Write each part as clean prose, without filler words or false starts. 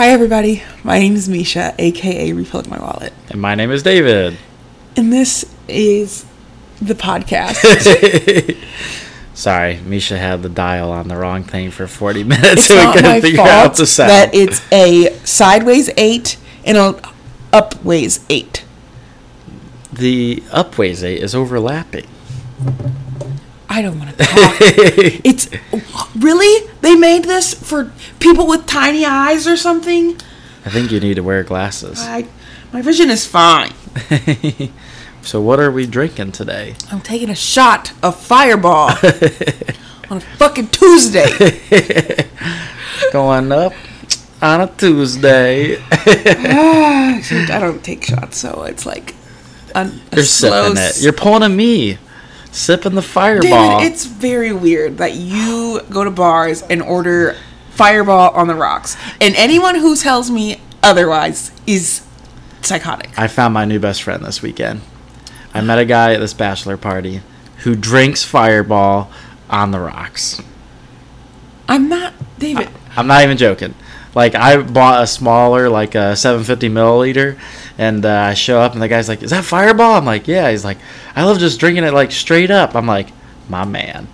Hi everybody, my name is Misha, aka Replug My Wallet. And my name is David. And this is the podcast. Sorry, Misha had the dial on the wrong thing for 40 minutes so we couldn't figure out the sound. That it's a sideways 8 and an upways 8. The upways 8 is overlapping. I don't want to talk. It's really? They made this for people with tiny eyes or something? I think you need to wear glasses. My vision is fine. So what are we drinking today? I'm taking a shot of Fireball on a fucking Tuesday. Going up on a Tuesday. I don't take shots, so it's like you're sipping it. You're pulling a me. Sipping the Fireball. Dude, it's very weird that you go to bars and order Fireball on the rocks. And anyone who tells me otherwise is psychotic. I found my new best friend this weekend. I met a guy at this bachelor party who drinks Fireball on the rocks. I'm not, David. I'm not even joking. Like, I bought a smaller, like a 750 milliliter, and I show up, and the guy's like, "Is that Fireball?" I'm like, "Yeah." He's like, "I love just drinking it, like, straight up." I'm like, my man.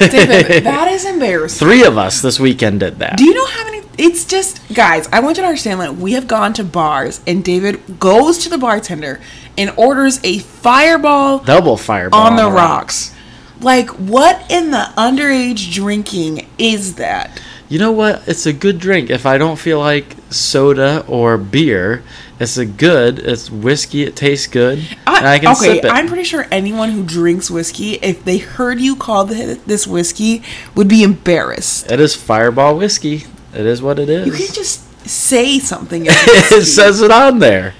David, that is embarrassing. Three of us this weekend did that. Do you know how many? It's just, guys, I want you to understand that we have gone to bars, and David goes to the bartender and orders a Fireball. Double Fireball. On the rocks. Like, what in the underage drinking is that? You know what? It's a good drink. If I don't feel like soda or beer, it's whiskey. It tastes good, and I can sip it. I'm pretty sure anyone who drinks whiskey, if they heard you call this whiskey, would be embarrassed. It is Fireball whiskey. It is what it is. You can't just say something. It says it on there.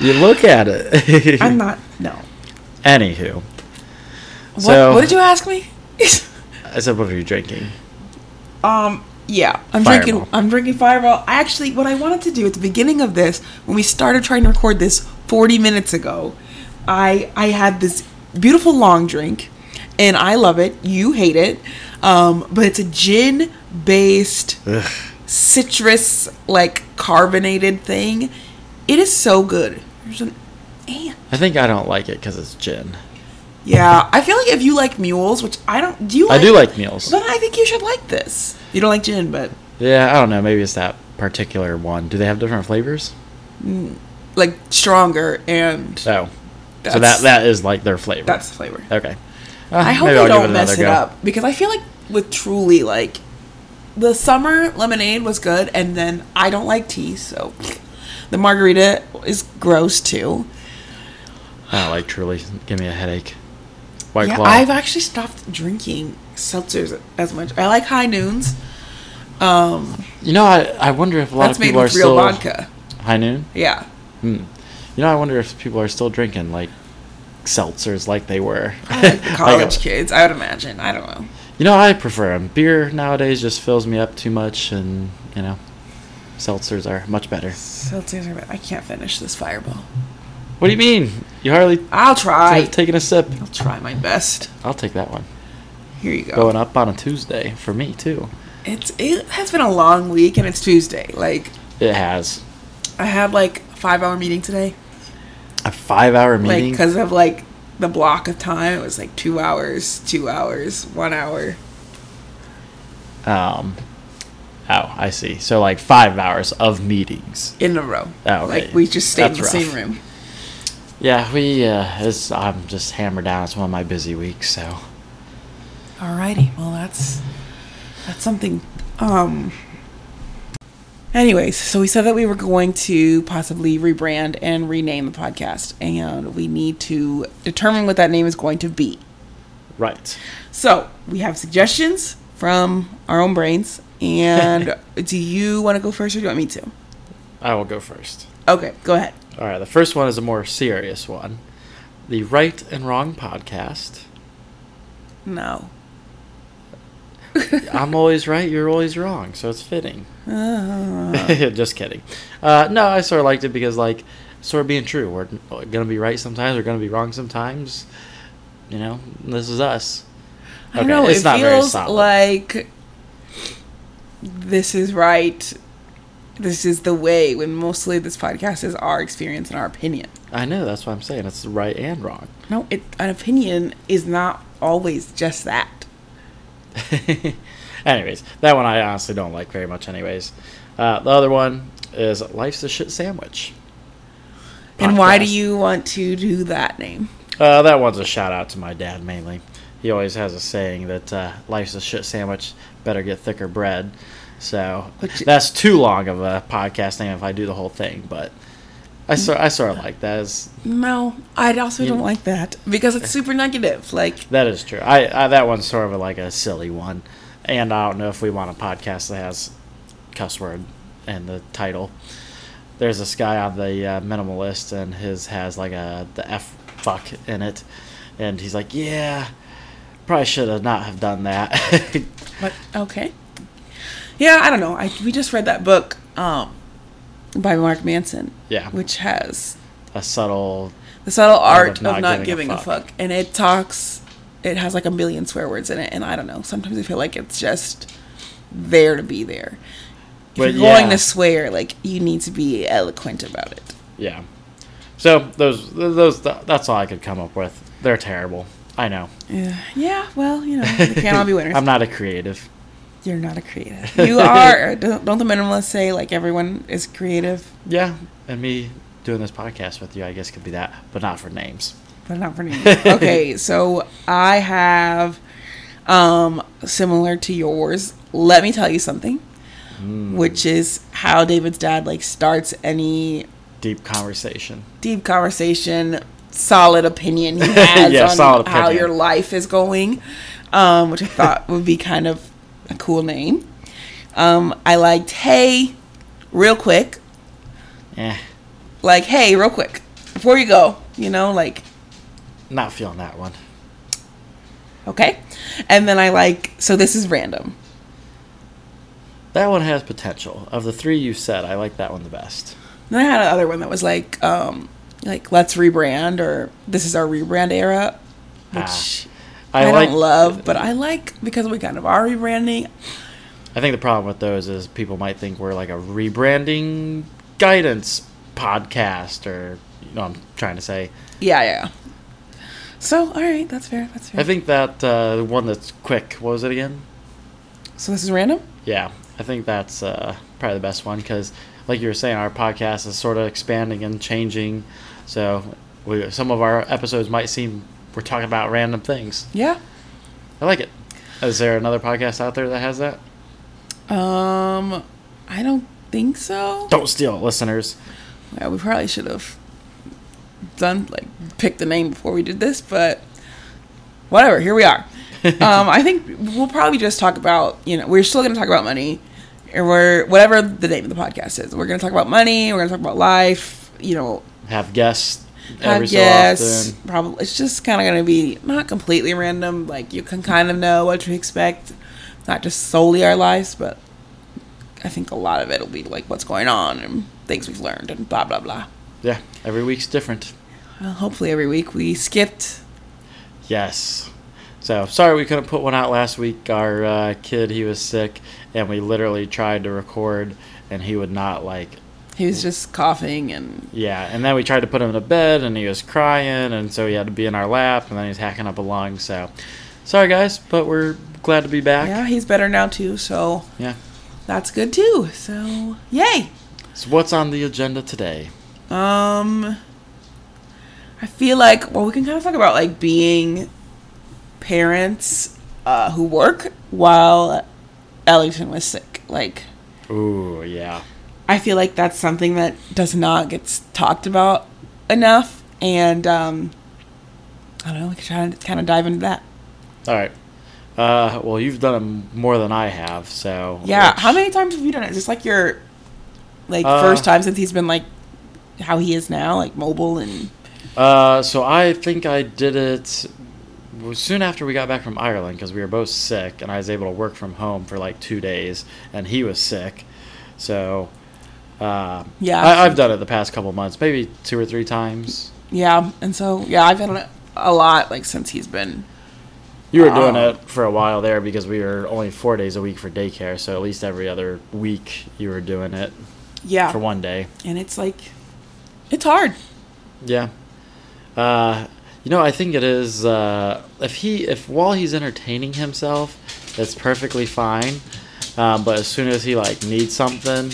You look at it. I'm not. No. Anywho. What did you ask me? I said, what are you drinking? Yeah, I'm drinking Fireball. Actually, what I wanted to do at the beginning of this, when we started trying to record this 40 minutes ago, I had this beautiful long drink, and I love it. You hate it. But it's a gin-based, citrus, like, carbonated thing. It is so good. There's an ant. I think I don't like it because it's gin. Yeah, I feel like if you like mules, which I don't... Do you like... I do like mules. But I think you should like this. You don't like gin, but... Yeah, I don't know. Maybe it's that particular one. Do they have different flavors? Like, stronger and... Oh. So that is, like, their flavor. That's the flavor. Okay. I hope they don't mess it up. Because I feel like with Truly, like... The summer lemonade was good, and then I don't like tea, so... The margarita is gross, too. I don't like Truly. Give me a headache. White Claw. I've actually stopped drinking seltzers as much. I like High Noons. You know, I wonder if a lot of people are still... That's made with real vodka. High Noon? Yeah. You know, I wonder if people are still drinking, like, seltzers like they were. Like college kids, I would imagine. I don't know. You know, I prefer them. Beer nowadays just fills me up too much, and, you know, seltzers are much better. Seltzers are better. I can't finish this Fireball. What do you mean? You hardly... I'll try. Taking a sip. I'll try my best. I'll take that one. Here you go. Going up on a Tuesday for me, too. It has been a long week, and it's Tuesday. Like... It has. I had, like, a 5-hour meeting today. A 5-hour meeting? Like, because of, like, the block of time. It was, like, 2 hours, 1 hour. Oh, I see. So, like, 5 hours of meetings. In a row. Oh, right. Like, we just stayed in the same room. Yeah, I'm just hammered down. It's one of my busy weeks, so. Alrighty, well, that's something. Anyways, so we said that we were going to possibly rebrand and rename the podcast, and we need to determine what that name is going to be. Right. So we have suggestions from our own brains, and do you want to go first, or do you want me to? I will go first. Okay, go ahead. All right, the first one is a more serious one. The Right and Wrong Podcast. No. I'm always right, you're always wrong, so it's fitting. Just kidding. No, I sort of liked it because, like, sort of being true. We're going to be right sometimes, we're going to be wrong sometimes. You know, this is us. Okay, I know, it feels like this is right this is the way, when mostly this podcast is our experience and our opinion. I know, that's what I'm saying. It's right and wrong. No, an opinion is not always just that. Anyways, that one I honestly don't like very much anyways. The other one is Life's a Shit Sandwich podcast. And why do you want to do that name? That one's a shout out to my dad mainly. He always has a saying that life's a shit sandwich, better get thicker bread. So that's too long of a podcast name if I do the whole thing, but I sort of like that. As, no, I also don't like that because it's super negative. Like, that is true. I that one's sort of like a silly one, and I don't know if we want a podcast that has cuss word in the title. There's this guy on the Minimalist, and his has like the F fuck in it, and he's like, yeah, probably should have not have done that. What? Okay. Yeah, I don't know. We just read that book by Mark Manson. Yeah. Which has The Subtle Art of Not Giving a Fuck. And it has like a million swear words in it, and I don't know. Sometimes I feel like it's just there to be there. If you're going to swear, like, you need to be eloquent about it. Yeah. So those that's all I could come up with. They're terrible. I know. Yeah, well, you know, they can't all be winners. I'm not a creative. You're not a creative. You are. Don't the minimalists say, like, everyone is creative? Yeah, and me doing this podcast with you, I guess, could be that, but not for names. Okay, so I have, similar to yours, Let Me Tell You Something, which is how David's dad, like, starts any... Deep conversation, solid opinion he has on how your life is going, which I thought would be kind of... a cool name. I liked Hey Real Quick. Yeah. Like, hey, real quick. Before you go, you know, like. Not feeling that one. Okay. And then I like, so this is random. That one has potential. Of the three you said, I like that one the best. Then I had another one that was like let's rebrand, or this is our rebrand era, which... I don't love, but I like, because we kind of are rebranding. I think the problem with those is people might think we're like a rebranding guidance podcast, or, you know what I'm trying to say. Yeah. So, all right, that's fair. I think that one that's quick, what was it again? So this is random? Yeah, I think that's probably the best one, because like you were saying, our podcast is sort of expanding and changing, so some of our episodes might seem... we're talking about random things. Yeah. I like it. Is there another podcast out there that has that? I don't think so. Don't steal it, listeners. Yeah, we probably should have picked the name before we did this, but whatever. Here we are. I think we'll probably just talk about, you know, we're still going to talk about money, and whatever the name of the podcast is. We're going to talk about money. We're going to talk about life, you know. Have guests. Every so often. Probably. It's just kind of going to be not completely random. Like, you can kind of know what to expect. Not just solely our lives, but I think a lot of it will be like what's going on and things we've learned and blah, blah, blah. Yeah. Every week's different. Well, hopefully every week we skipped. Yes. So, sorry we couldn't put one out last week. Our kid, he was sick, and we literally tried to record, and he would not like... He was just coughing and... Yeah, and then we tried to put him in a bed, and he was crying, and so he had to be in our lap, and then he's hacking up a lung, so... Sorry, guys, but we're glad to be back. Yeah, he's better now, too, so... Yeah. That's good, too, so... Yay! So what's on the agenda today? I feel like... Well, we can kind of talk about, like, being parents who work while Ellington was sick, like... Ooh, yeah. I feel like that's something that does not get talked about enough, and I don't know, we can kind of dive into that. All right. Well, you've done it more than I have, so... Yeah, how many times have you done it? Is this like your first time since he's been like how he is now, like mobile and... So I think I did it soon after we got back from Ireland, because we were both sick, and I was able to work from home for like 2 days, and he was sick, so... yeah, I've done it the past couple months, maybe 2 or 3 times. Yeah, and so I've done it a lot, like since he's been. You were doing it for a while there because we were only 4 days a week for daycare, so at least every other week you were doing it. Yeah. For one day. And it's like, it's hard. Yeah. You know, I think it is, if while he's entertaining himself, that's perfectly fine. But as soon as he needs something,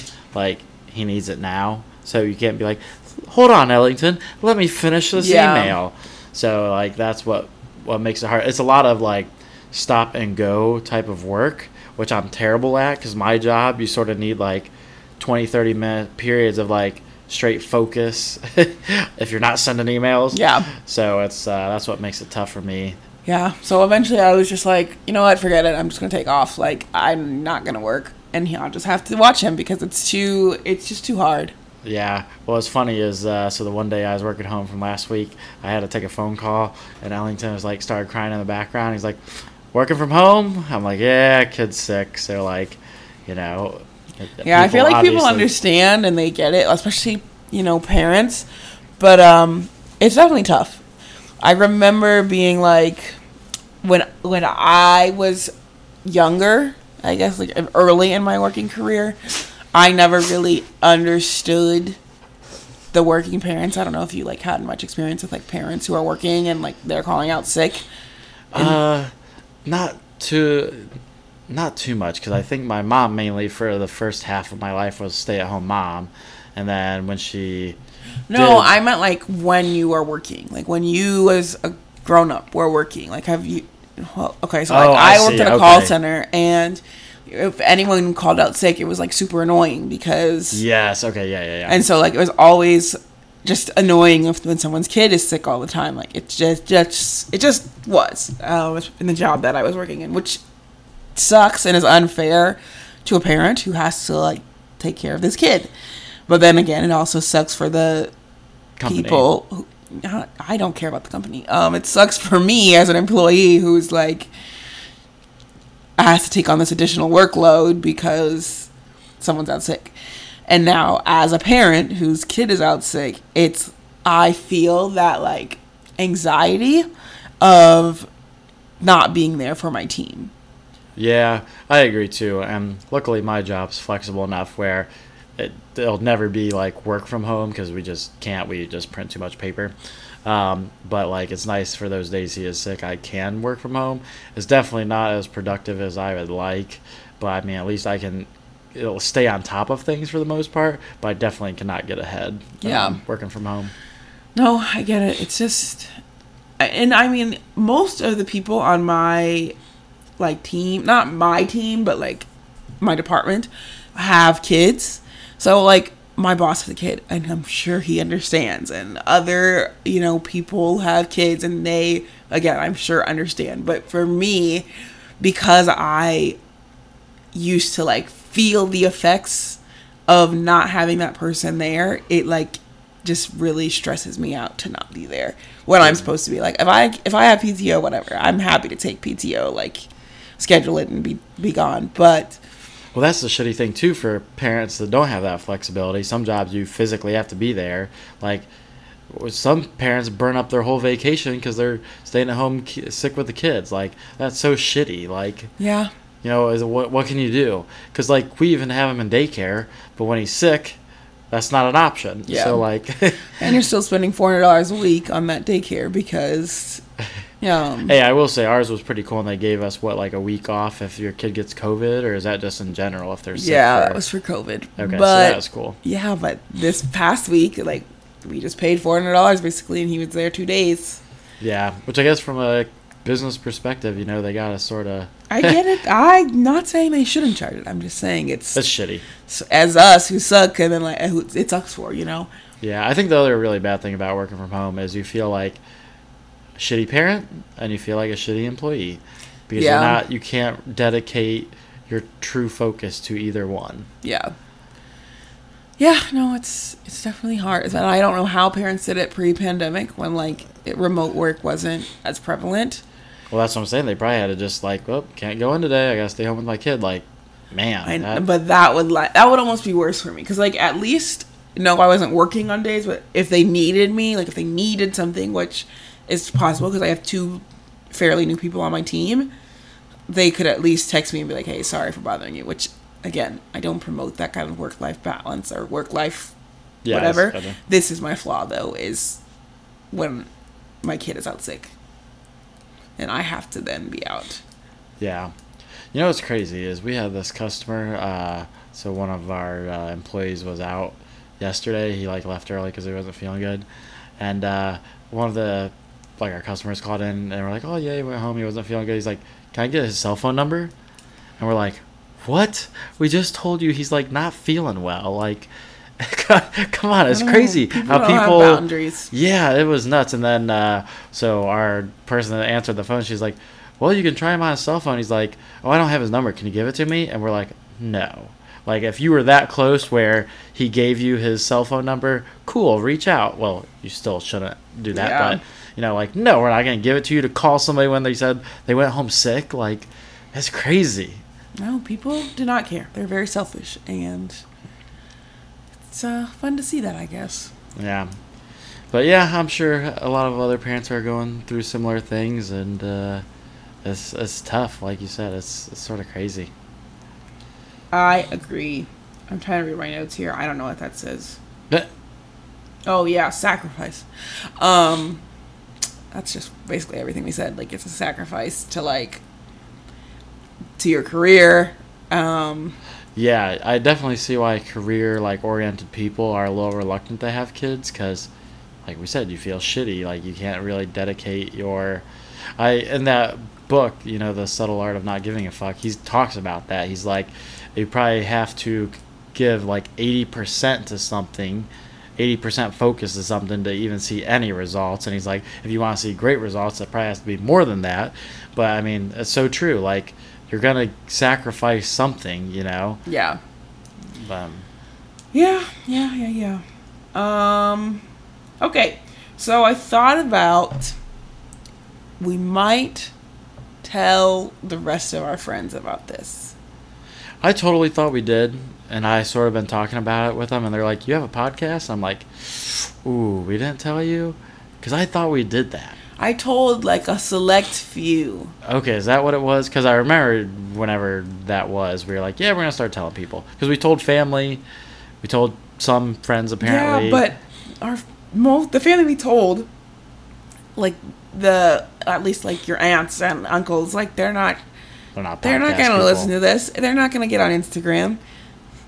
he needs it now. So you can't be like, hold on, Ellington, let me finish this email. So that's what makes it hard. It's a lot of stop and go type of work, which I'm terrible at, because my job, you sort of need 20-30 minute periods of straight focus if you're not sending emails. Yeah. So it's that's what makes it tough for me. Yeah. So eventually I was just like, you know what, forget it. I'm just going to take off. I'm not going to work, and I'll just have to watch him because it's just too hard. Yeah. Well, what's funny is, so the one day I was working home from last week, I had to take a phone call, and Ellington was started crying in the background. He's like, working from home? I'm like, yeah, kid's sick. So yeah, I feel like people understand and they get it, especially, parents. But it's definitely tough. I remember being when I was younger, I guess early in my working career, I never really understood the working parents. I don't know if you had much experience with parents who are working and they're calling out sick. Not too much, because I think my mom, mainly for the first half of my life, was stay-at-home mom, and then when she... I meant when you were working, when you as a grown-up were working. Have you... Well, okay, so I worked at a call center, and if anyone called out sick, it was super annoying because... Yes, okay, yeah. And so it was always just annoying when someone's kid is sick all the time. It just was in the job that I was working in, which... sucks and is unfair to a parent who has to take care of this kid, but then again it also sucks for the company. People who, I don't care about the company, it sucks for me as an employee who's I have to take on this additional workload because someone's out sick, and now as a parent whose kid is out sick, I feel that anxiety of not being there for my team. Yeah, I agree too. And luckily my job's flexible enough where it'll never be work from home, because we just can't. We just print too much paper. But it's nice for those days he is sick, I can work from home. It's definitely not as productive as I would like, but I mean, at least it'll stay on top of things for the most part, but I definitely cannot get ahead working from home. No, I get it. It's just, and I mean, most of the people on my... team, not my team, but my department, have kids. So my boss has a kid, and I'm sure he understands, and other people have kids, and they, again, I'm sure understand. But for me, because I used to feel the effects of not having that person there, it just really stresses me out to not be there when I'm supposed to be. If I have PTO, whatever, I'm happy to take PTO, schedule it and be gone. But well, that's the shitty thing too for parents that don't have that flexibility. Some jobs you physically have to be there. Some parents burn up their whole vacation because they're staying at home sick with the kids. That's so shitty. Yeah. What can you do? Because we even have him in daycare, but when he's sick, that's not an option. Yeah. So and you're still spending $400 a week on that daycare because. Yeah. Hey, I will say ours was pretty cool, and they gave us a week off if your kid gets COVID, or is that just in general if they're sick? Yeah, that was for COVID. Okay, so that was cool. Yeah, but this past week, we just paid $400 basically, and he was there 2 days. Yeah, which I guess from a business perspective, they gotta sort of. I get it. I'm not saying they shouldn't charge it. I'm just saying it's shitty. As us who suck, and then it sucks for Yeah, I think the other really bad thing about working from home is you feel shitty parent, and you feel like a shitty employee because you can't dedicate your true focus to either one. Yeah, no, it's definitely hard. And I don't know how parents did it pre-pandemic when remote work wasn't as prevalent. Well, that's what I'm saying. They probably had to just can't go in today. I gotta stay home with my kid. Man, but that would almost be worse for me because at least I wasn't working on days, but if they needed me, if they needed something, which. It's possible because I have two fairly new people on my team. They could at least text me and be like, hey, sorry for bothering you, which again, I don't promote that kind of work-life balance or work-life whatever. This is my flaw, though, is when my kid is out sick. And I have to then be out. Yeah. You know what's crazy is we had this customer, so one of our employees was out yesterday. He, left early because he wasn't feeling good. And one of the, our customers called in, and we're like, oh, yeah, he went home. He wasn't feeling good. He's like, can I get his cell phone number? And we're like, what? We just told you he's, not feeling well. Come on, it's crazy how people have boundaries. Yeah, it was nuts. And then, so our person that answered the phone, she's like, well, you can try him on his cell phone. He's like, oh, I don't have his number. Can you give it to me? And we're like, no. If you were that close where he gave you his cell phone number, cool, reach out. Well, you still shouldn't do that, but, no, we're not going to give it to you to call somebody when they said they went home sick. That's crazy. No, people do not care. They're very selfish, and it's fun to see that, I guess. Yeah. But, yeah, I'm sure a lot of other parents are going through similar things, and it's tough. Like you said, it's sort of crazy. I agree. I'm trying to read my notes here. I don't know what that says. Oh, yeah, sacrifice. That's just basically everything we said. It's a sacrifice to your career. Yeah, I definitely see why career, oriented people are a little reluctant to have kids because, we said, you feel shitty. You can't really dedicate your... In that book, The Subtle Art of Not Giving a Fuck, he talks about that. He's like, you probably have to give 80% to something, 80% focus to something to even see any results. And he's like, if you want to see great results, that probably has to be more than that. But I mean, it's so true. You're gonna sacrifice something, Yeah. But yeah. Okay. So I thought about we might tell the rest of our friends about this. I totally thought we did, and I sort of been talking about it with them, and they're like, you have a podcast? I'm like, ooh, we didn't tell you? Because I thought we did that. I told, a select few. Okay, is that what it was? Because I remember whenever that was, we were like, yeah, we're going to start telling people. Because we told family, we told some friends, apparently. Yeah, but the family we told, at least, your aunts and uncles, they're not going to listen to this. They're not going to get on Instagram.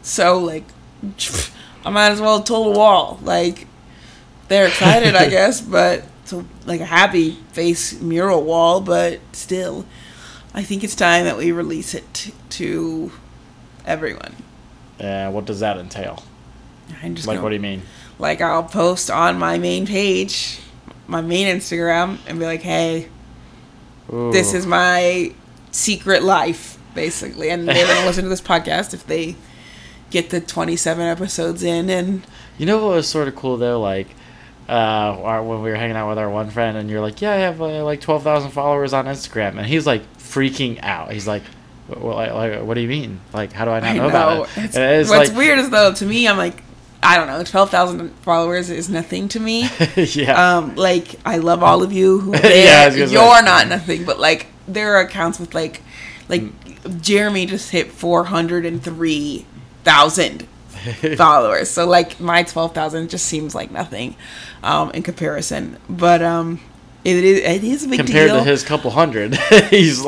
So, I might as well told a wall. They're excited, I guess, but so, a happy face mural wall, but still, I think it's time that we release it to everyone. What does that entail? What do you mean? I'll post on my main page, my main Instagram, and be like, hey, ooh, this is my secret life, basically. And they're going to listen to this podcast if they get the 27 episodes in. And you know what was sort of cool, though? When we were hanging out with our one friend, and you're like, yeah, I have 12,000 followers on Instagram, and he's freaking out. He's like, what do you mean? How do I not know about it? What's weird is, though, to me, I'm like, I don't know, 12,000 followers is nothing to me. Yeah. I love all of you who are there. Yeah, you're not nothing, but there are accounts with Jeremy just hit 403,000 followers. So my 12,000 just seems like nothing in comparison. But it is a big deal. Compared to his couple hundred. He's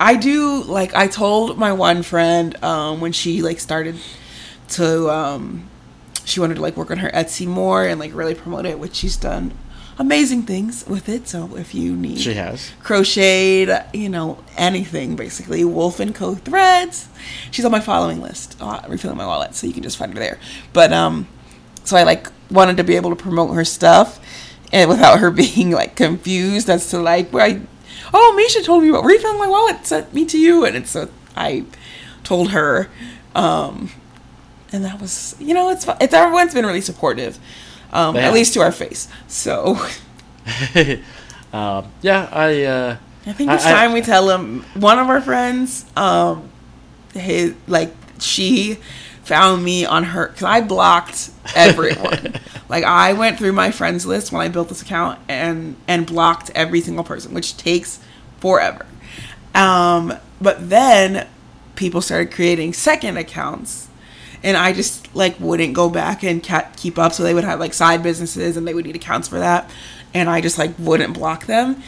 I do I told my one friend when she started to she wanted to work on her Etsy more and really promote it, which she's done amazing things with it. So if you need, she has crocheted, anything, basically Wolf and Co Threads, she's on my following list, refilling my wallet, so you can just find her there. But so I wanted to be able to promote her stuff and without her being confused as to Misha told me about refilling my wallet, sent me to you, and it's I told her. And that was, it's everyone's been really supportive, at least to our face. So, I think it's time we tell them. One of our friends, she found me on her, because I blocked everyone. I went through my friends list when I built this account and blocked every single person, which takes forever. But then people started creating second accounts, and I just like wouldn't go back and keep up. So they would have like side businesses and they would need accounts for that, and I just like wouldn't block them.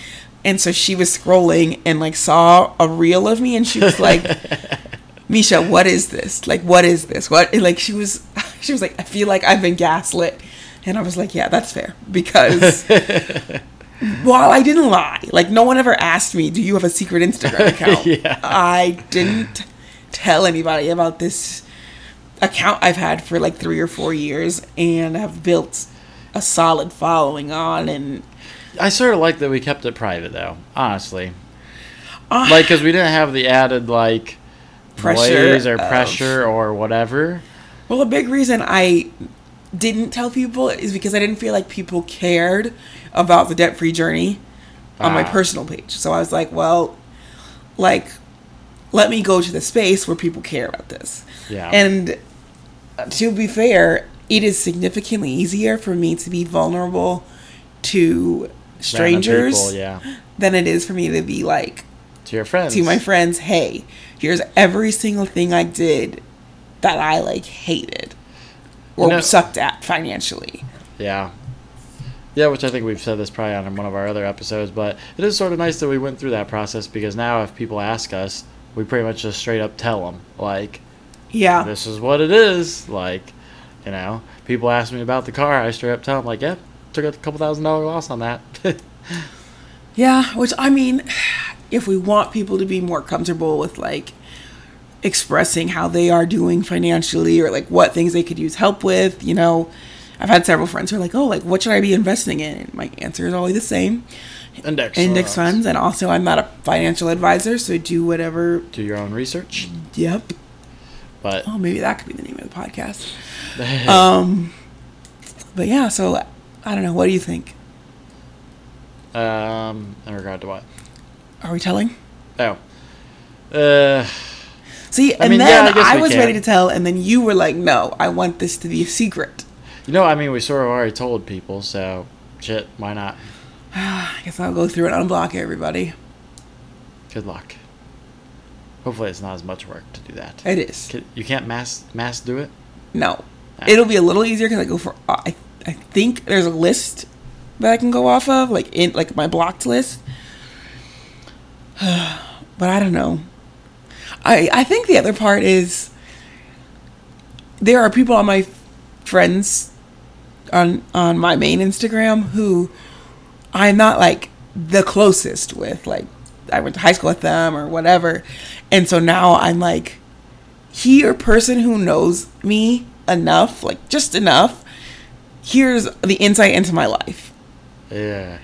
And so she was scrolling and like saw a reel of me, and she was like, Misha, what is this? Like, what is this? What? And, like, she was like, I feel like I've been gaslit. And I was like, yeah, that's fair, because while I didn't lie, like no one ever asked me, do you have a secret Instagram account? Yeah. I didn't tell anybody about this account I've had for like 3 or 4 years and have built a solid following on. And I sort of like that we kept it private, though, honestly. Like, because we didn't have the added, like, pressure or whatever. Well, a big reason I didn't tell people is because I didn't feel like people cared about the debt-free journey on my personal page. So I was like, well, like, let me go to the space where people care about this. Yeah. And to be fair, it is significantly easier for me to be vulnerable to strangers people, yeah, than it is for me to be like to your friends, to my friends, hey, here's every single thing I did that I like hated or sucked at financially. Yeah, which I think we've said this probably on one of our other episodes, but it is sort of nice that we went through that process, because now if people ask us, we pretty much just straight up tell them, like, yeah, this is what it is. Like, you know, people ask me about the car, I straight up tell them, like, yeah, took a couple $1,000 loss on that. Yeah, which, I mean, if we want people to be more comfortable with like expressing how they are doing financially or like what things they could use help with, you know, I've had several friends who are like, oh, like, what should I be investing in? And my answer is always the same. Index funds. And also, I'm not a financial advisor, so do whatever. Do your own research. Yep. But oh, maybe that could be the name of the podcast. But yeah, so I don't know. What do you think? In regard to what? Are we telling? Oh. See, I mean, then yeah, I was ready to tell, and then you were like, no, I want this to be a secret. You know, I mean, we sort of already told people, so shit, why not? I guess I'll go through and unblock everybody. Good luck. Hopefully it's not as much work to do that. It is. You can't mass do it? No. Nah. It'll be a little easier because I go for... I think there's a list that I can go off of, like in like my blocked list. But I don't know. I think the other part is there are people on my friends on my main Instagram who I'm not like the closest with. Like I went to high school with them or whatever. And so now I'm like, he or person who knows me enough, like just enough, here's the insight into my life. Yeah,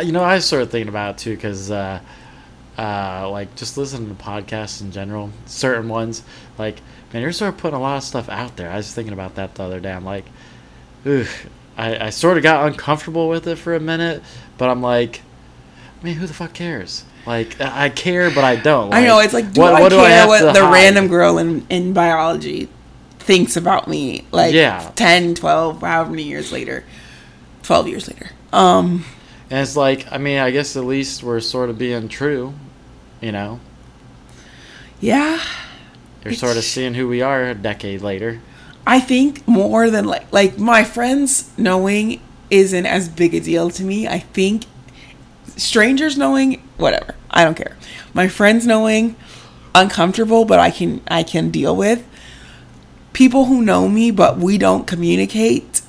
you know, I was sort of thinking about it too, because like just listening to podcasts in general, certain ones, like, man, you're sort of putting a lot of stuff out there. I was thinking about that the other day. I'm like, ooh, I sort of got uncomfortable with it for a minute, but I'm like, I mean, who the fuck cares? Like, I care, but I don't. Like, I know, it's like, do I care what the random girl in biology thinks about me, like, yeah, 10, 12, however many years later, 12 years later. And it's like, I mean, I guess at least we're sort of being true, you know? Yeah. You're sort of seeing who we are a decade later. I think more than, like my friends knowing isn't as big a deal to me. I think strangers knowing, whatever, I don't care. My friends knowing, uncomfortable, but I can deal with. People who know me, but we don't communicate,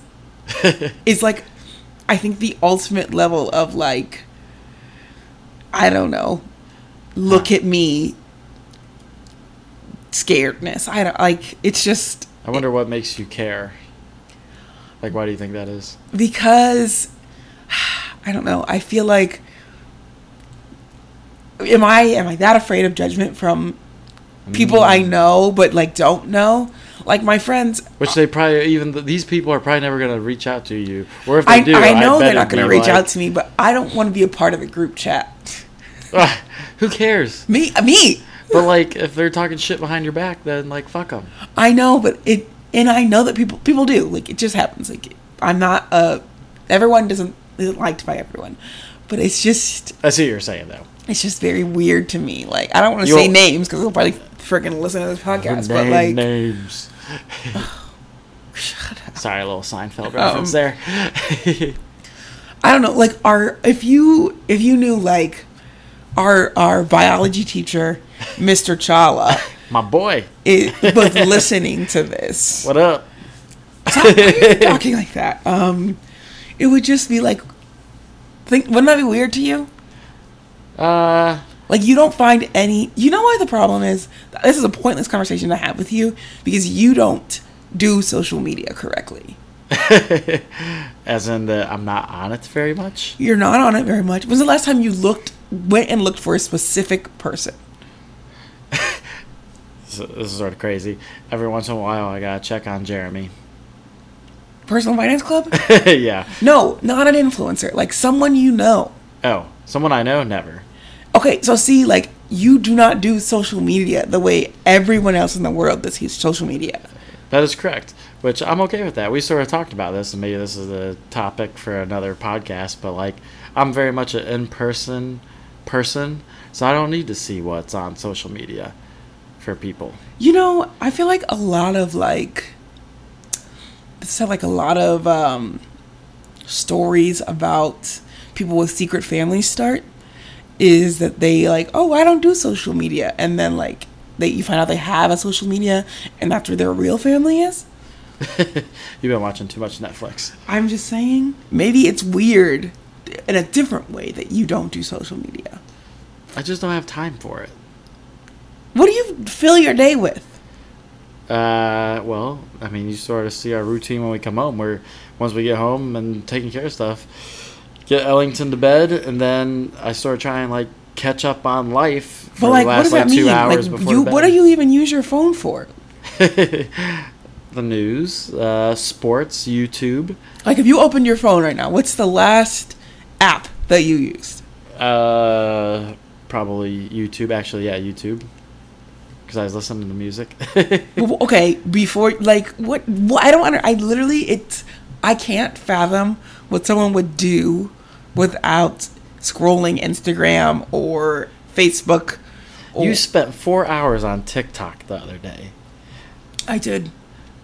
is like, I think the ultimate level of like, I don't know, look at me scaredness. I don't like, it's just. I wonder what makes you care. Like, why do you think that is? Because, I don't know, I feel like, am I that afraid of judgment from people I know, but like don't know? Like my friends, which they probably these people are probably never going to reach out to you, or if they do, I know they're not going to reach out to me. But I don't want to be a part of a group chat. Who cares? Me. But like, if they're talking shit behind your back, then like, fuck them. I know, but I know that people do. Like, it just happens. Like, I'm not everyone isn't liked by everyone, but it's just. I see what you're saying, though. It's just very weird to me. Like, I don't want to say names because they'll probably freaking listen to this podcast. But like names. Shut up. Sorry, a little Seinfeld reference there. I don't know. Like if you knew like our biology teacher, Mr. Challa, my boy, was listening to this. What up? Why are you talking like that? It would just be like, wouldn't that be weird to you? Like, you don't find any... You know why the problem is? This is a pointless conversation to have with you, because you don't do social media correctly. As in that I'm not on it very much? You're not on it very much. When's the last time you went and looked for a specific person? This is sort of crazy. Every once in a while, I gotta check on Jeremy. Personal Finance Club? Yeah. No, not an influencer. Like, someone you know. Oh, someone I know? Never. Okay, so see, like, you do not do social media the way everyone else in the world does social media. That is correct, which I'm okay with that. We sort of talked about this, and maybe this is a topic for another podcast, but, like, I'm very much an in-person person, so I don't need to see what's on social media for people. You know, I feel like a lot of, like, stories about people with secret families start. Is that they like, oh, I don't do social media, and then like you find out they have a social media, and that's where their real family is. You've been watching too much Netflix. I'm just saying, maybe it's weird in a different way that you don't do social media. I just don't have time for it. What do you fill your day with? Well, I mean, you sort of see our routine when we come home. Where once we get home and taking care of stuff. Get Ellington to bed, and then I sort of try and like catch up on life for the last 2 hours before bed. What do you even use your phone for? The news, sports, YouTube. Like, if you opened your phone right now, what's the last app that you used? Probably YouTube. Actually, yeah, YouTube. Because I was listening to music. Okay, before like what? Well, I don't under. I literally I can't fathom what someone would do without scrolling Instagram or Facebook. You spent 4 hours on TikTok the other day. I did.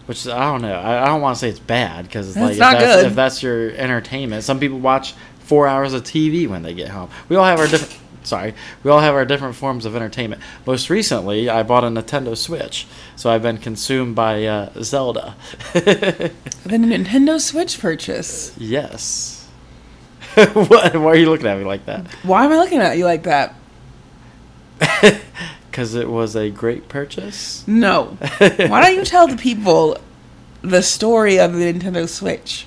Which, I don't know. I don't want to say it's bad, because it's like, if that's your entertainment. Some people watch 4 hours of TV when they get home. We all have our different... Sorry. We all have our different forms of entertainment. Most recently, I bought a Nintendo Switch, so I've been consumed by Zelda. The Nintendo Switch purchase. Yes. Why are you looking at me like that? Why am I looking at you like that? Because it was a great purchase? No. Why don't you tell the people the story of the Nintendo Switch?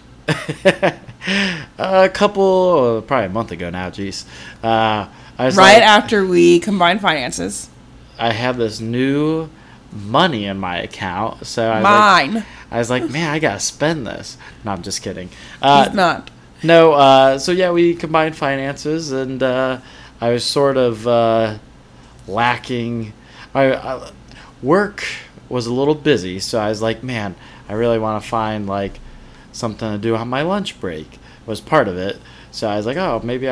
Probably a month ago now, geez. Right after we combined finances. I had this new money in my account. I was like, man, I got to spend this. No, I'm just kidding. He's not. No. So, yeah, we combined finances, and I was sort of lacking. Work was a little busy, so I was like, man, I really want to find, like, something to do on my lunch break was part of it. So I was like, oh, maybe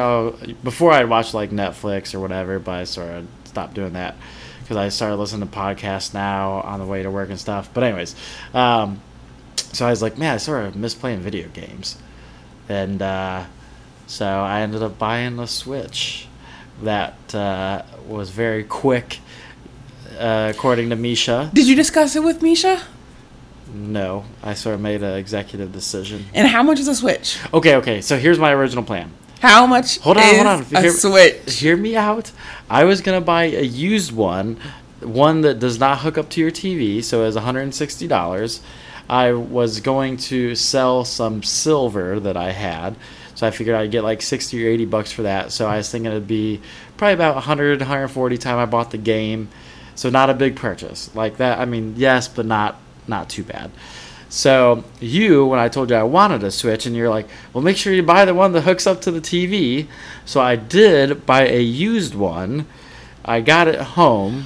before I'd watch like Netflix or whatever, but I sort of stopped doing that because I started listening to podcasts now on the way to work and stuff. But anyways, so I was like, man, I sort of miss playing video games. And so I ended up buying a Switch that was very quick, according to Misha. Did you discuss it with Misha? No, I sort of made an executive decision. And how much is a Switch? Okay. So here's my original plan. How much? Hold on. Switch. Hear me out. I was gonna buy a used one that does not hook up to your TV, so it's $160. I was going to sell some silver that I had, so I figured I'd get like $60 or $80 for that. So I was thinking it'd be probably about 100, 140 time I bought the game. So not a big purchase like that. I mean, yes, but not too bad. So when I told you I wanted a Switch, and you're like, well, make sure you buy the one that hooks up to the TV. So I did buy a used one. I got it home.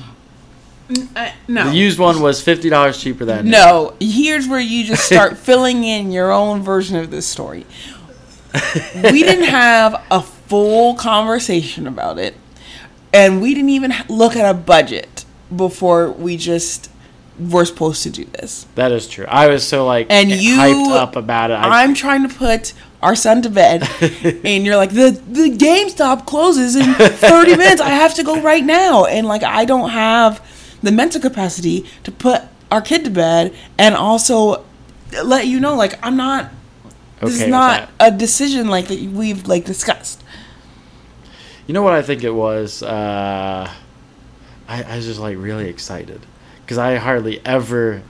No. The used one was $50 cheaper than No. New. Here's where you just start filling in your own version of this story. We didn't have a full conversation about it, and we didn't even look at a budget. before we just were supposed to do this. That is true. I was so hyped up about it. I'm trying to put our son to bed, and you're like, the GameStop closes in 30 minutes. I have to go right now, and I don't have the mental capacity to put our kid to bed, and also let you know I'm not. This is not a decision that we've discussed. You know what I think it was? I was just really excited because I hardly ever.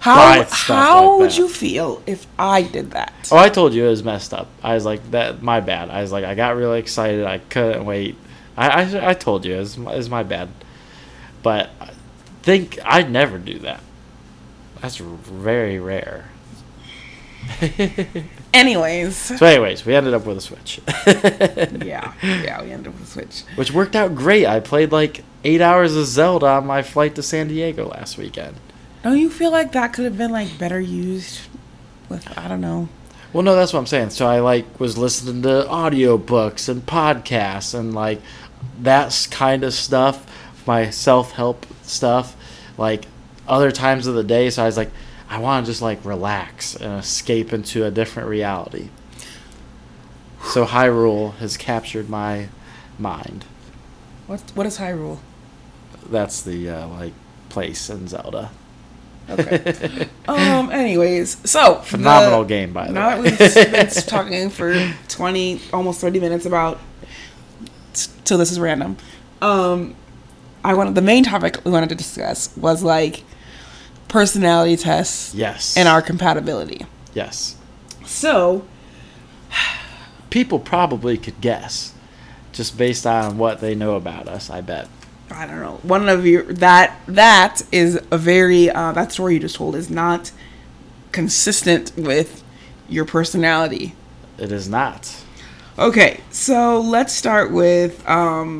How would you feel if I did that? Oh, I told you it was messed up. I was like, that, my bad. I was like, I got really excited. I couldn't wait. I told you it was my bad. But I think I'd never do that. That's very rare. Anyways. So anyways, we ended up with a Switch. Yeah, we ended up with a Switch. Which worked out great. I played 8 hours of Zelda on my flight to San Diego last weekend. Don't you feel like that could have been better used with, I don't know. Well, no, that's what I'm saying. So I was listening to audiobooks and podcasts and that kind of stuff, my self-help stuff, other times of the day. So I was I want to just relax and escape into a different reality. So Hyrule has captured my mind. What is Hyrule? That's the place in Zelda. Okay. Anyways, so phenomenal game, by the way. Now that we've been talking for 20, almost 30 minutes about, so this is random. The main topic we wanted to discuss was personality tests. Yes. And our compatibility. Yes. So people probably could guess just based on what they know about us. I bet. I don't know. One of you that is a very that story you just told is not consistent with your personality. It is not. Okay, so let's start with our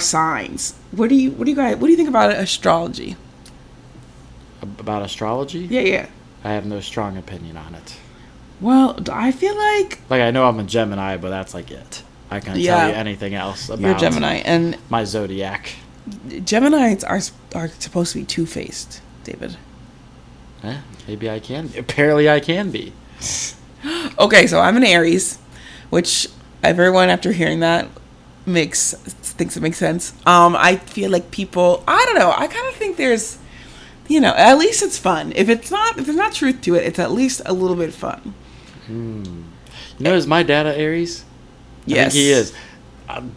signs. What do you think about astrology? About astrology? Yeah. I have no strong opinion on it. Well, I feel I know I'm a Gemini, but that's it. I can't tell you anything else about your Gemini and my zodiac. Geminis are supposed to be two-faced, David. Maybe I can. Apparently, I can be. Okay, so I'm an Aries, which everyone after hearing that thinks it makes sense. I feel people. I don't know. I kind of think there's, at least it's fun. If there's not truth to it, it's at least a little bit fun. Is my dad an Aries? Yes. I think he is.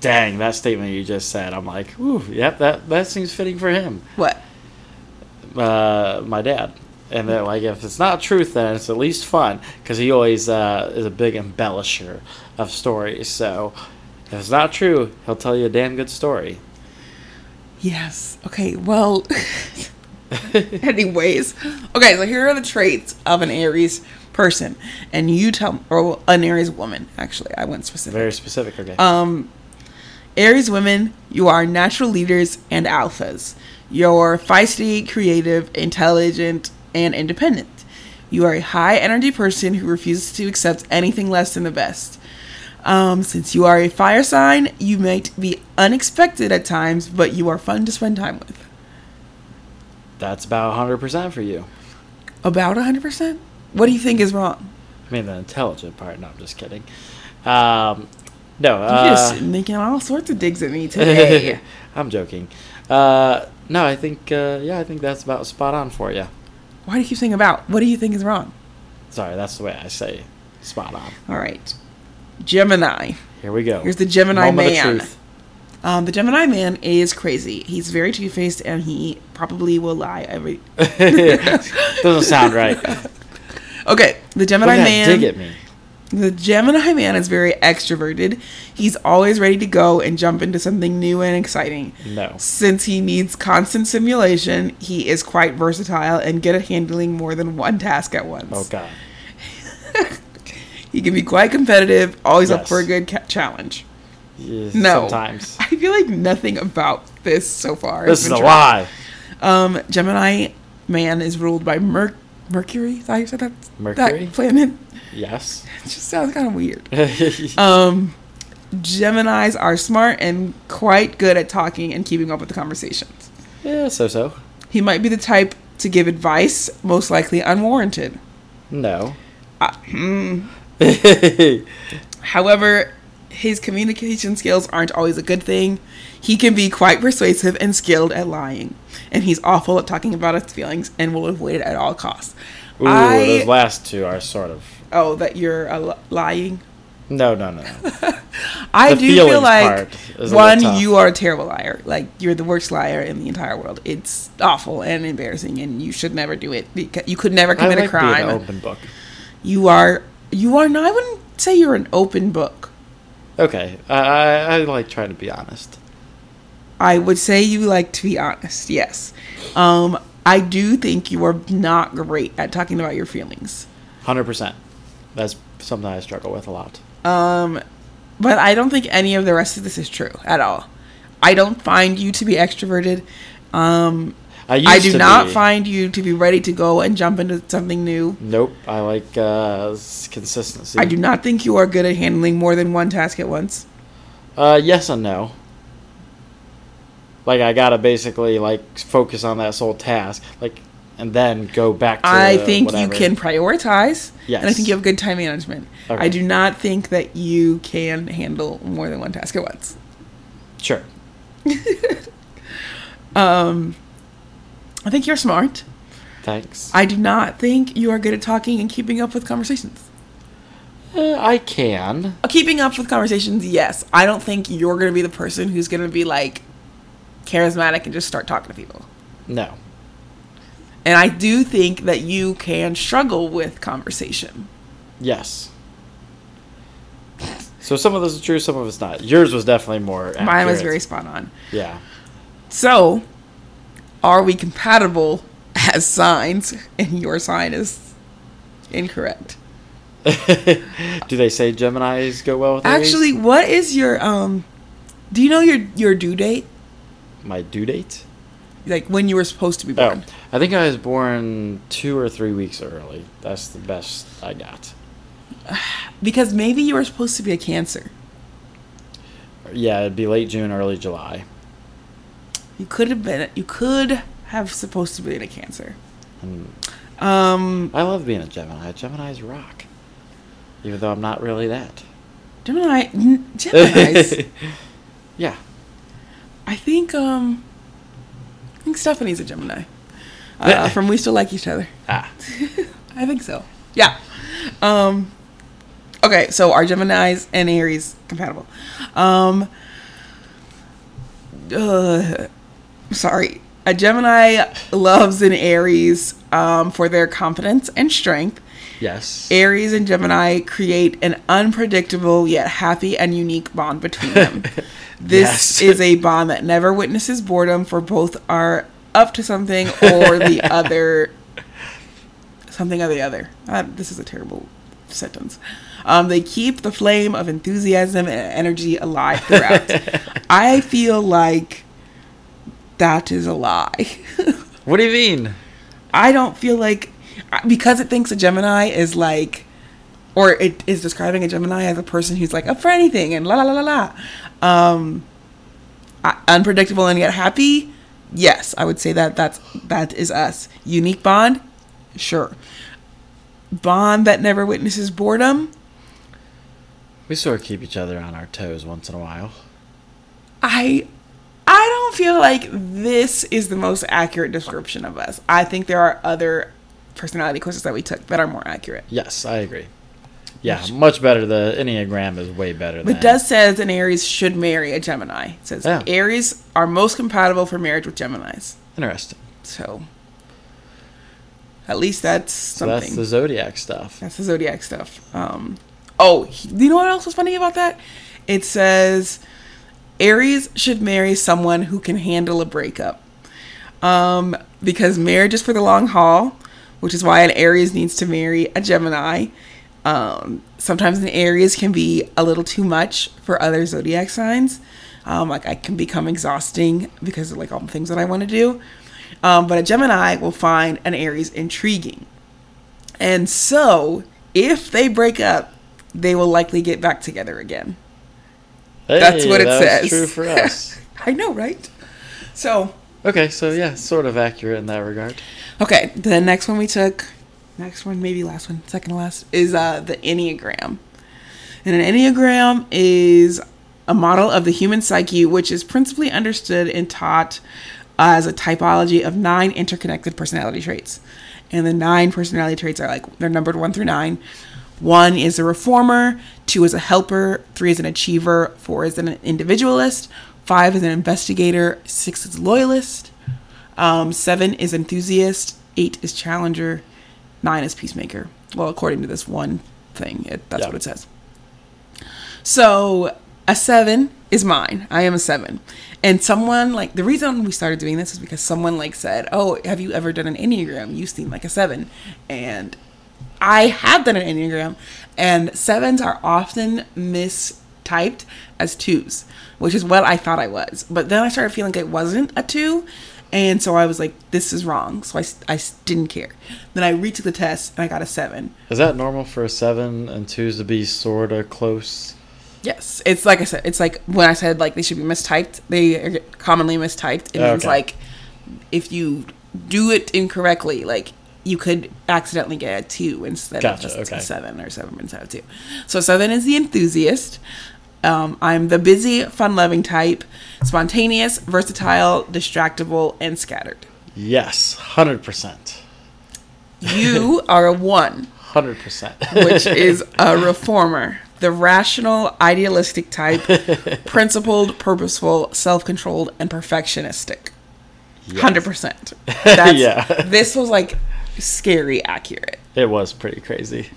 Dang, that statement you just said. I'm like, ooh, yep, that seems fitting for him. What? My dad. And then, if it's not truth, then it's at least fun. Because he always is a big embellisher of stories. So, if it's not true, he'll tell you a damn good story. Yes. Okay, well, anyways. Okay, so here are the traits of an Aries person, and you tell, or an Aries woman, actually. I went specific. Very specific, okay. Aries women, you are natural leaders and alphas. You're feisty, creative, intelligent, and independent. You are a high energy person who refuses to accept anything less than the best. Since you are a fire sign, you might be unexpected at times, but you are fun to spend time with. That's about 100% for you. About 100%? What do you think is wrong? I mean, the intelligent part. No, I'm just kidding. No. You're just making all sorts of digs at me today. I'm joking. No, I think, I think that's about spot on for you. Why do you keep saying about? What do you think is wrong? Sorry, that's the way I say spot on. All right. Gemini. Here we go. Here's the Gemini man. Moment of truth. The Gemini man is crazy. He's very two-faced, and he probably will lie every... Doesn't sound right. Okay, the Gemini man. Dig at me. The Gemini man is very extroverted. He's always ready to go and jump into something new and exciting. No. Since he needs constant stimulation, he is quite versatile and good at handling more than one task at once. Oh God. He can be quite competitive, always up for a good challenge. Yes, no. Sometimes. I feel nothing about this so far. This is a lie. Gemini man is ruled by Mercury? Is that how you said that? Mercury? That planet? Yes. It just sounds kind of weird. Geminis are smart and quite good at talking and keeping up with the conversations. Yeah, so. He might be the type to give advice, most likely unwarranted. No. However, his communication skills aren't always a good thing. He can be quite persuasive and skilled at lying. And he's awful at talking about his feelings and will avoid it at all costs. Ooh, those last two are sort of... Oh, that you're lying? No. I do feel like, one, you are a terrible liar. Like, you're the worst liar in the entire world. It's awful and embarrassing, and you should never do it. Because you could never commit a crime. I like being an open book. You are not. I wouldn't say you're an open book. Okay. I like trying to be honest. I would say you like to be honest, yes. I do think you are not great at talking about your feelings. 100%. That's something I struggle with a lot. But I don't think any of the rest of this is true at all. I don't find you to be extroverted. I do not find you to be ready to go and jump into something new. Nope. I like consistency. I do not think you are good at handling more than one task at once. Yes and no. Like, I gotta basically, like, focus on that sole task, like, and then go back to whatever. I think you can prioritize, yes. And I think you have good time management. Okay. I do not think that you can handle more than one task at once. Sure. I think you're smart. Thanks. I do not think you are good at talking and keeping up with conversations. I can. Keeping up with conversations, yes. I don't think you're going to be the person who's going to be, like, charismatic and just start talking to people. No. And I do think that you can struggle with conversation. Yes. So some of this is true, some of it's not. Yours was definitely more accurate. Mine was very spot on. Yeah. So, are we compatible as signs? And your sign is incorrect. Do they say Geminis go well with Aries? Actually, what is your do you know your due date? My due date? Like, when you were supposed to be born. Oh, I think I was born 2 or 3 weeks early. That's the best I got. Because maybe you were supposed to be a Cancer. Yeah, it'd be late June, early July. You could have supposed to be a Cancer. I love being a Gemini. Geminis rock. Even though I'm not really that. Geminis. Yeah. I think Stephanie's a Gemini. From We Still Like Each Other. Ah. I think so. Yeah. Okay, so are Geminis and Aries compatible? Sorry. A Gemini loves an Aries for their confidence and strength. Yes. Aries and Gemini create an unpredictable yet happy and unique bond between them. This is a bond that never witnesses boredom, for both are up to something or the other. Something or the other. This is a terrible sentence. They keep the flame of enthusiasm and energy alive throughout. I feel like that is a lie. What do you mean? I don't feel like... Because it thinks a Gemini is like... Or it is describing a Gemini as a person who's like up for anything and la la la la la. Unpredictable and yet happy. Yes, I would say that is us. Unique bond, sure. Bond that never witnesses boredom. We sort of keep each other on our toes once in a while. I don't feel like this is the most accurate description of us. I think there are other personality quizzes that we took that are more accurate. Yes, I agree. Yeah, much better. The Enneagram is way better than... It does says an Aries should marry a Gemini. It says Aries are most compatible for marriage with Geminis. Interesting. So, at least that's something. So that's the Zodiac stuff. You know what else was funny about that? It says Aries should marry someone who can handle a breakup. Because marriage is for the long haul, which is why an Aries needs to marry a Gemini. Sometimes an Aries can be a little too much for other zodiac signs. Like, I can become exhausting because of, like, all the things that I want to do. But a Gemini will find an Aries intriguing. And so, if they break up, they will likely get back together again. Hey, that's what it says. True for us. I know, right? So. Okay, so yeah, sort of accurate in that regard. Okay, the next one we took, next one, maybe last one, second to last, is the Enneagram. And an Enneagram is a model of the human psyche, which is principally understood and taught as a typology of 9 interconnected personality traits. And the 9 personality traits are like, they're numbered 1 through 9. 1 is a reformer, 2 is a helper, 3 is an achiever, 4 is an individualist, 5 is an investigator, 6 is loyalist, 7 is enthusiast, 8 is challenger, 9 is peacemaker. Well, according to this one thing, that's what it says. So a 7 is mine. I am a 7. And someone, like, the reason we started doing this is because someone, like, said, oh, have you ever done an Enneagram? You seem like a 7. And I have done an Enneagram, and 7s are often mistyped as 2s, which is what I thought I was. But then I started feeling like I wasn't a 2, and so I was like, this is wrong. So I didn't care. Then I retook the test, and I got a 7. Is that normal for a 7 and 2s to be sort of close? Yes. It's like I said, it's like when I said, like, they should be mistyped, they are commonly mistyped. It means, like, if you do it incorrectly, like, you could accidentally get a 2 instead of just a 7 or 7 instead of 2. So 7 is the enthusiast. I'm the busy, fun-loving type, spontaneous, versatile, distractible, and scattered. Yes, 100%. You are a 1. 100%. Which is a reformer. The rational, idealistic type, principled, purposeful, self-controlled, and perfectionistic. Yes. 100%. That's, yeah. This was like... scary accurate. It was pretty crazy.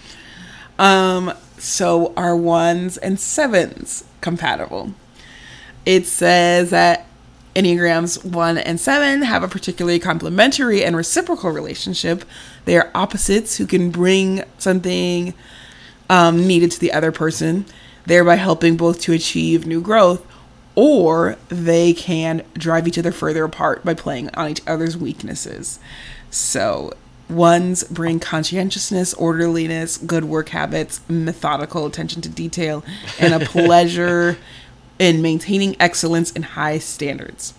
So are 1s and 7s compatible? It says that Enneagrams 1 and 7 have a particularly complementary and reciprocal relationship. They are opposites who can bring something needed to the other person, thereby helping both to achieve new growth, or they can drive each other further apart by playing on each other's weaknesses. So 1s bring conscientiousness, orderliness, good work habits, methodical attention to detail, and a pleasure in maintaining excellence and high standards.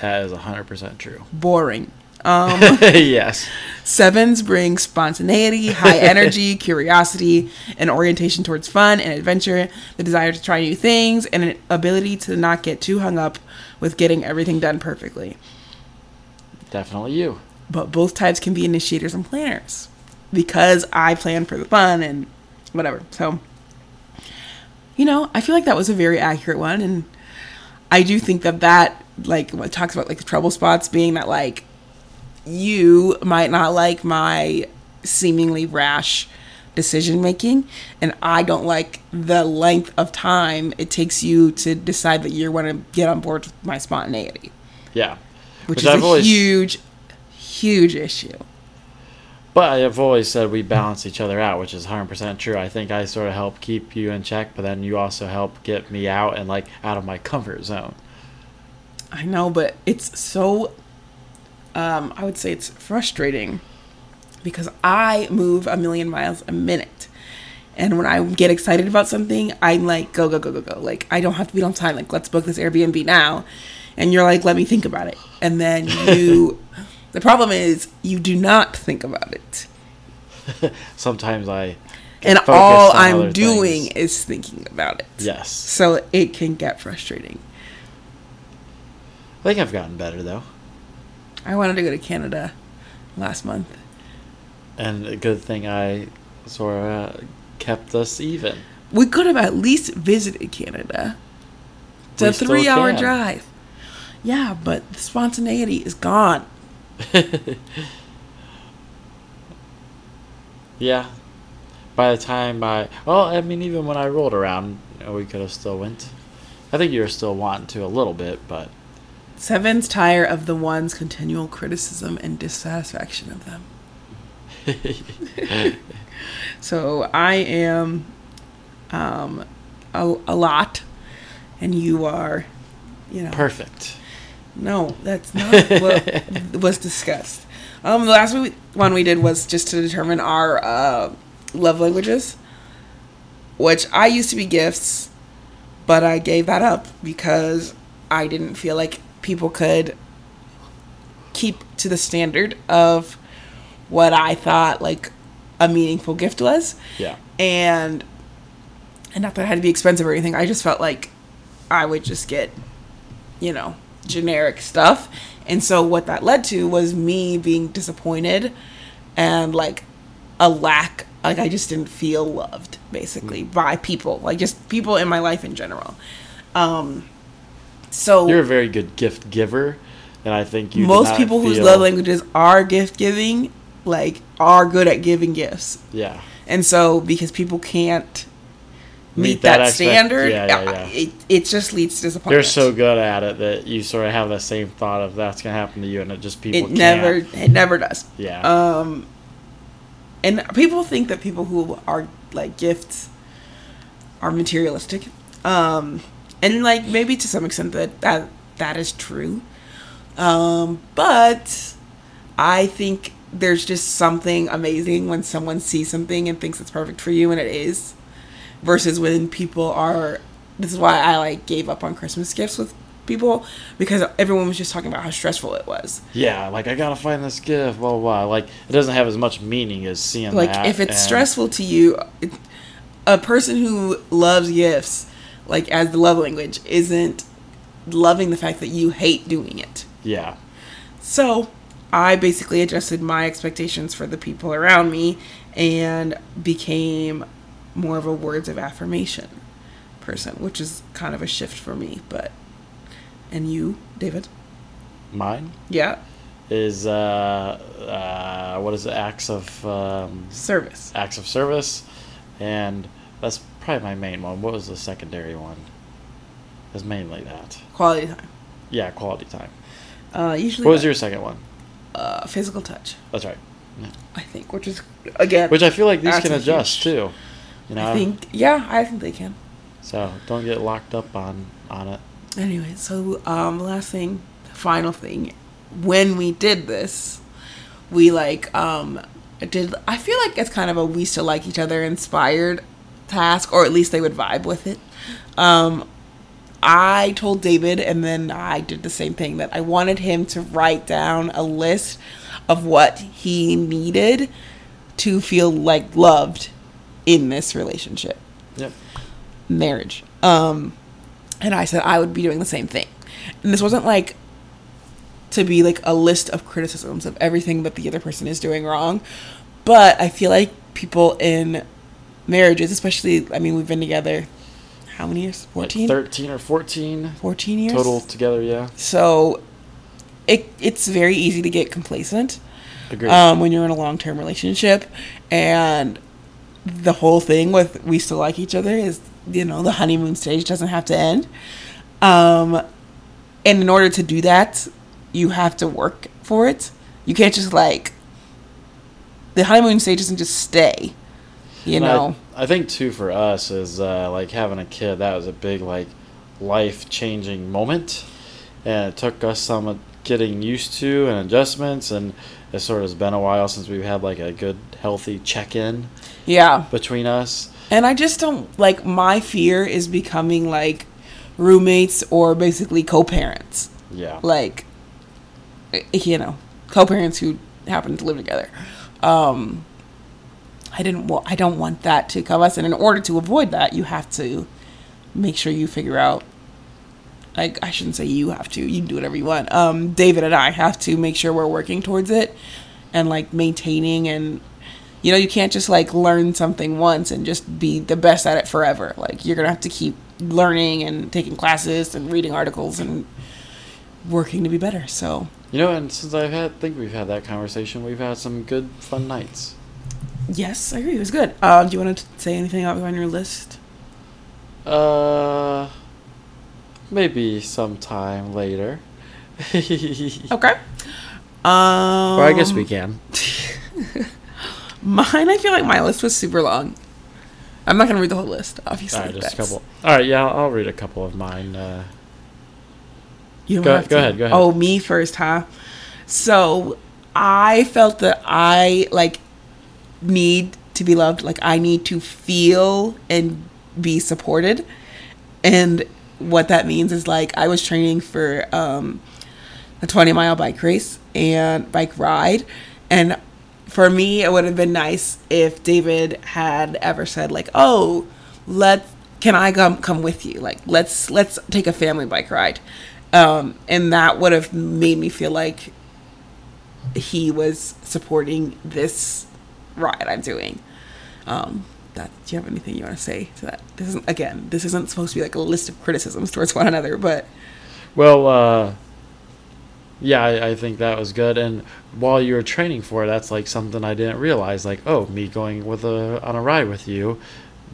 That is 100% true. Boring. Yes. 7s bring spontaneity, high energy, curiosity, an orientation towards fun and adventure, the desire to try new things, and an ability to not get too hung up with getting everything done perfectly. Definitely you. But both types can be initiators and planners, because I plan for the fun and whatever. So, you know, I feel like that was a very accurate one. And I do think that, like, when it talks about, like, the trouble spots being that, like, you might not like my seemingly rash decision making, and I don't like the length of time it takes you to decide that you want to get on board with my spontaneity. Yeah. Which is a huge issue. But I've always said we balance each other out, which is 100% true. I think I sort of help keep you in check, but then you also help get me out and, like, out of my comfort zone. I know, but it's so, I would say it's frustrating, because I move a million miles a minute. And when I get excited about something, I'm like, go, go, go, go, go. Like, I don't have to be on time. Like, let's book this Airbnb now. And you're like, let me think about it. And then you... The problem is you do not think about it. Sometimes I get focused on all I'm doing is thinking about it. Yes. So it can get frustrating. I think I've gotten better, though. I wanted to go to Canada last month. And a good thing I sort of kept us even. We could have at least visited Canada. It's a 3-hour drive. Yeah, but the spontaneity is gone. Yeah. By the time even when I rolled around, we could have still went. I think you were still wanting to a little bit, but 7s tire of the 1's continual criticism and dissatisfaction of them. So I am a lot, and you are, perfect. No, that's not what was discussed. The last one we did was just to determine our love languages, which I used to be gifts, But I gave that up because I didn't feel like people could keep to the standard of what I thought like a meaningful gift was. Yeah. And not that it had to be expensive or anything. I just felt like I would just get, you know, generic stuff. And so what that led to was me being disappointed and like a lack, like I just didn't feel loved basically by people, like just people in my life in general. So you're a very good gift giver. And I think you most people whose love languages are gift giving, like, are good at giving gifts. Yeah. And so because people can't meet that standard, it just leads to disappointment. They're so good at it that you sort of have that same thought of that's going to happen to you, and it just never does. Yeah. And people think that people who are like gifts are materialistic, and like maybe to some extent that is true. But I think there's just something amazing when someone sees something and thinks it's perfect for you, and it is, versus when people are, this is why I like gave up on Christmas gifts with people, because everyone was just talking about how stressful it was. Yeah. Like I got to find this gift, blah, blah, blah. Like it doesn't have as much meaning as seeing like that. Like if it's stressful to you, a person who loves gifts, like as the love language, isn't loving the fact that you hate doing it. Yeah. So I basically adjusted my expectations for the people around me and became more of a words of affirmation person, which is kind of a shift for me. But, and you, David? Mine? Yeah. Is, what is it? Acts of service. Acts of service. And that's probably my main one. What was the secondary one? It was mainly that. Quality time. Yeah, quality time. Usually. What was your second one? Physical touch. That's right. Yeah. I think, which is again. Which I feel like these can adjust too. You know, I think they can. So don't get locked up on it. Anyway, so final thing, when we did this, we like I feel like it's kind of a We Still Like Each Other inspired task, or at least they would vibe with it. I told David, and then I did the same thing, that I wanted him to write down a list of what he needed to feel like loved in this relationship. Yep. Marriage. And I said I would be doing the same thing. And this wasn't like to be like a list of criticisms of everything that the other person is doing wrong. But I feel like people in marriages, especially, I mean, we've been together how many years? 14? Like 13 or 14. 14 years? Total together, yeah. So it's very easy to get complacent. Agreed. When you're in a long-term relationship. And the whole thing with We Still Like Each Other is, you know, the honeymoon stage doesn't have to end. And in order to do that, you have to work for it. You can't just like, the honeymoon stage doesn't just stay. You know, I think too for us is like having a kid. That was a big like life-changing moment, and it took us some getting used to and adjustments. And it sort of has been a while since we've had like a good healthy check-in. Yeah, between us. And I just don't like. My fear is becoming like roommates or basically co-parents. Yeah, like you know, co-parents who happen to live together. I don't want that to come us. And in order to avoid that, you have to make sure you figure out, like, I shouldn't say you have to, you can do whatever you want. David and I have to make sure we're working towards it and like maintaining, and, you know, you can't just like learn something once and just be the best at it forever. Like you're going to have to keep learning and taking classes and reading articles and working to be better. So, you know, and since I think we've had that conversation, we've had some good fun nights. Yes, I agree. It was good. Do you want to say anything else on your list? Maybe sometime later. Okay. Well, I guess we can. Mine, I feel like my list was super long. I'm not going to read the whole list, obviously. All right, just a couple. All right, yeah, I'll read a couple of mine. You don't have to. Go ahead. Oh, me first, huh? So, I felt that I, like, need to be loved. Like I need to feel and be supported, And what that means is, like, I was training for a 20-mile bike race and bike ride. And for me, it would have been nice if David had ever said, like, oh, can I come with you? Like, let's take a family bike ride. And that would have made me feel like he was supporting this ride I'm doing. Do you have anything you want to say to that? This isn't supposed to be like a list of criticisms towards one another, but. Well, yeah, I think that was good. And while you were training for it, that's like something I didn't realize. Like, oh, me going on a ride with you,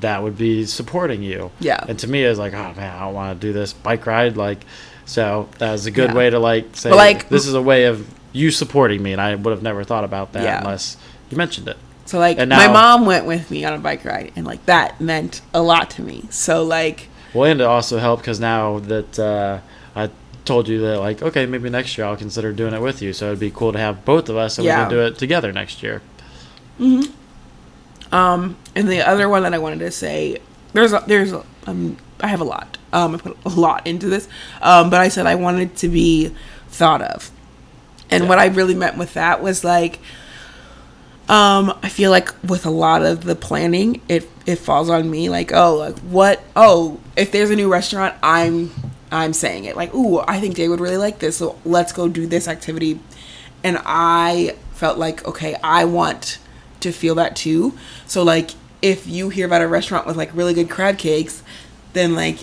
that would be supporting you. Yeah. And to me, it was like, oh man, I don't want to do this bike ride. Like, so that was a good way to like say, like, this is a way of you supporting me, and I would have never thought about that unless you mentioned it. So like, now, my mom went with me on a bike ride, and like that meant a lot to me. So like, well, and it also helped because now that I told you that, like, okay, maybe next year I'll consider doing it with you. So it'd be cool to have both of us, and we can do it together next year. Mm-hmm. And the other one that I wanted to say, I have a lot. I put a lot into this, but I said I wanted to be thought of, and what I really meant with that was like. I feel like with a lot of the planning, it falls on me. Like, oh, like what? Oh, if there's a new restaurant, I'm saying it. Like, ooh, I think Dave would really like this, so let's go do this activity. And I felt like, okay, I want to feel that too. So like, if you hear about a restaurant with like really good crab cakes, then like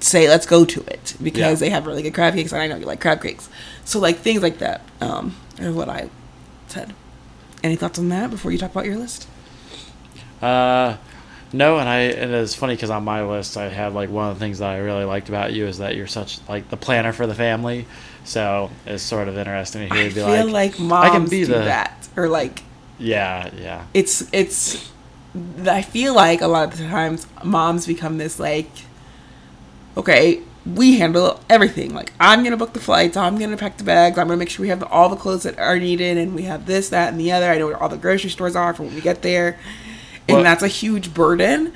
say let's go to it because they have really good crab cakes, and I know you like crab cakes. So like things like that is what I said. Any thoughts on that before you talk about your list? No, and it's funny because on my list I have like one of the things that I really liked about you is that you're such like the planner for the family. So it's sort of interesting to hear you be like, I feel like moms I can be do that or like yeah. It's I feel like a lot of the times moms become this like, okay, we handle everything. Like, I'm going to book the flights. I'm going to pack the bags. I'm going to make sure we have all the clothes that are needed. And we have this, that, and the other. I know where all the grocery stores are for when we get there. And that's a huge burden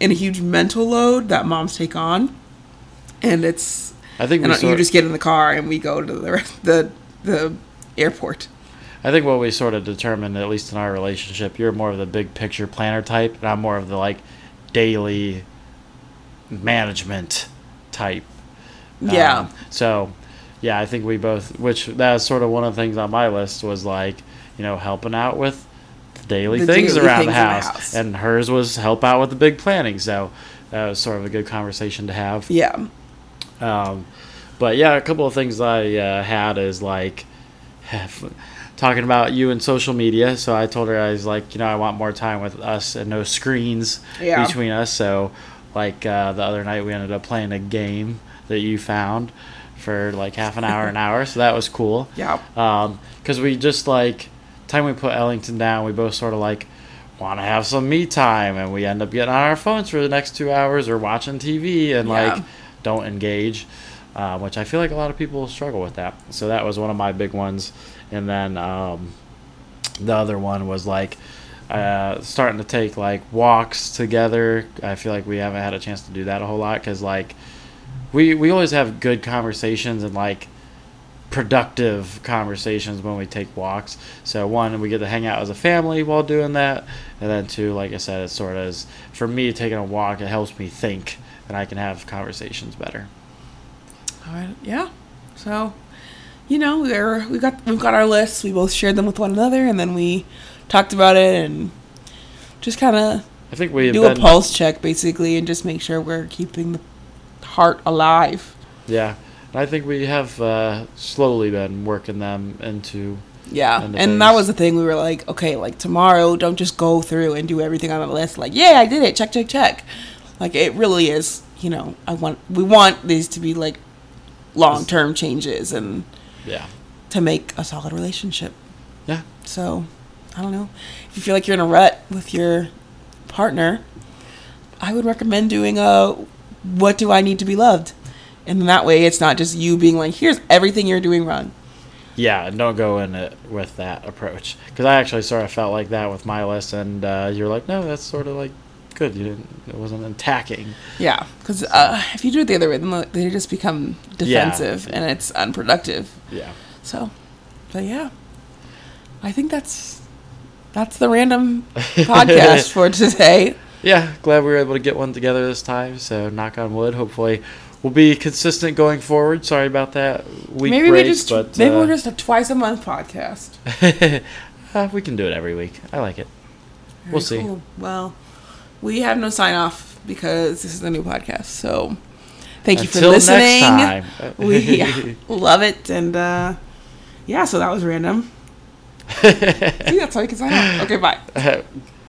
and a huge mental load that moms take on. And it's... I think you just get in the car and we go to the airport. I think what we sort of determined, at least in our relationship, you're more of the big picture planner type. And I'm more of the, like, daily management type. I think we both, which that was sort of one of the things on my list was like, you know, helping out with the daily things around the house, and hers was help out with the big planning. So that was sort of a good conversation to have. But yeah, a couple of things I had is like talking about you and social media. So I told her, I was like, you know, I want more time with us and no screens between us. So like the other night we ended up playing a game that you found for like half an hour, an hour. So that was cool. Yeah. Because we just like, time we put Ellington down, we both sort of like want to have some me time. And we end up getting on our phones for the next 2 hours or watching TV and like don't engage, which I feel like a lot of people struggle with that. So that was one of my big ones. And then the other one was like, starting to take like walks together. I feel like we haven't had a chance to do that a whole lot because like we always have good conversations and like productive conversations when we take walks. So one, we get to hang out as a family while doing that, and then two, like I said, it sort of is for me taking a walk. It helps me think, and I can have conversations better. All right. Yeah. So you know, we've got our lists. We both shared them with one another, and then we talked about it and just kind of do a pulse check basically and just make sure we're keeping the heart alive. Yeah. And I think we have slowly been working them into. Yeah. And that was the thing. We were like, okay, like tomorrow, don't just go through and do everything on the list. Like, yeah, I did it. Check, check, check. Like it really is, you know, we want these to be like long-term changes and to make a solid relationship. Yeah. So I don't know. If you feel like you're in a rut with your partner, I would recommend doing a what do I need to be loved? And that way it's not just you being like, here's everything you're doing wrong. Yeah, and don't go in it with that approach. Because I actually sort of felt like that with my list, and you're like, no, that's sort of like good. You didn't. It wasn't attacking. Yeah, because if you do it the other way, then they just become defensive, yeah, and it's unproductive. Yeah. So, but yeah, I think that's the random podcast for today. Yeah, glad we were able to get one together this time. So, knock on wood. Hopefully, we'll be consistent going forward. Sorry about that week maybe break, maybe we're just a twice a month podcast. We can do it every week. I like it. Very we'll see. Cool. Well, we have no sign off because this is a new podcast. So, thank you for listening. Next time. We love it, and yeah. So that was random. See, that's how you can sign off. Okay, bye.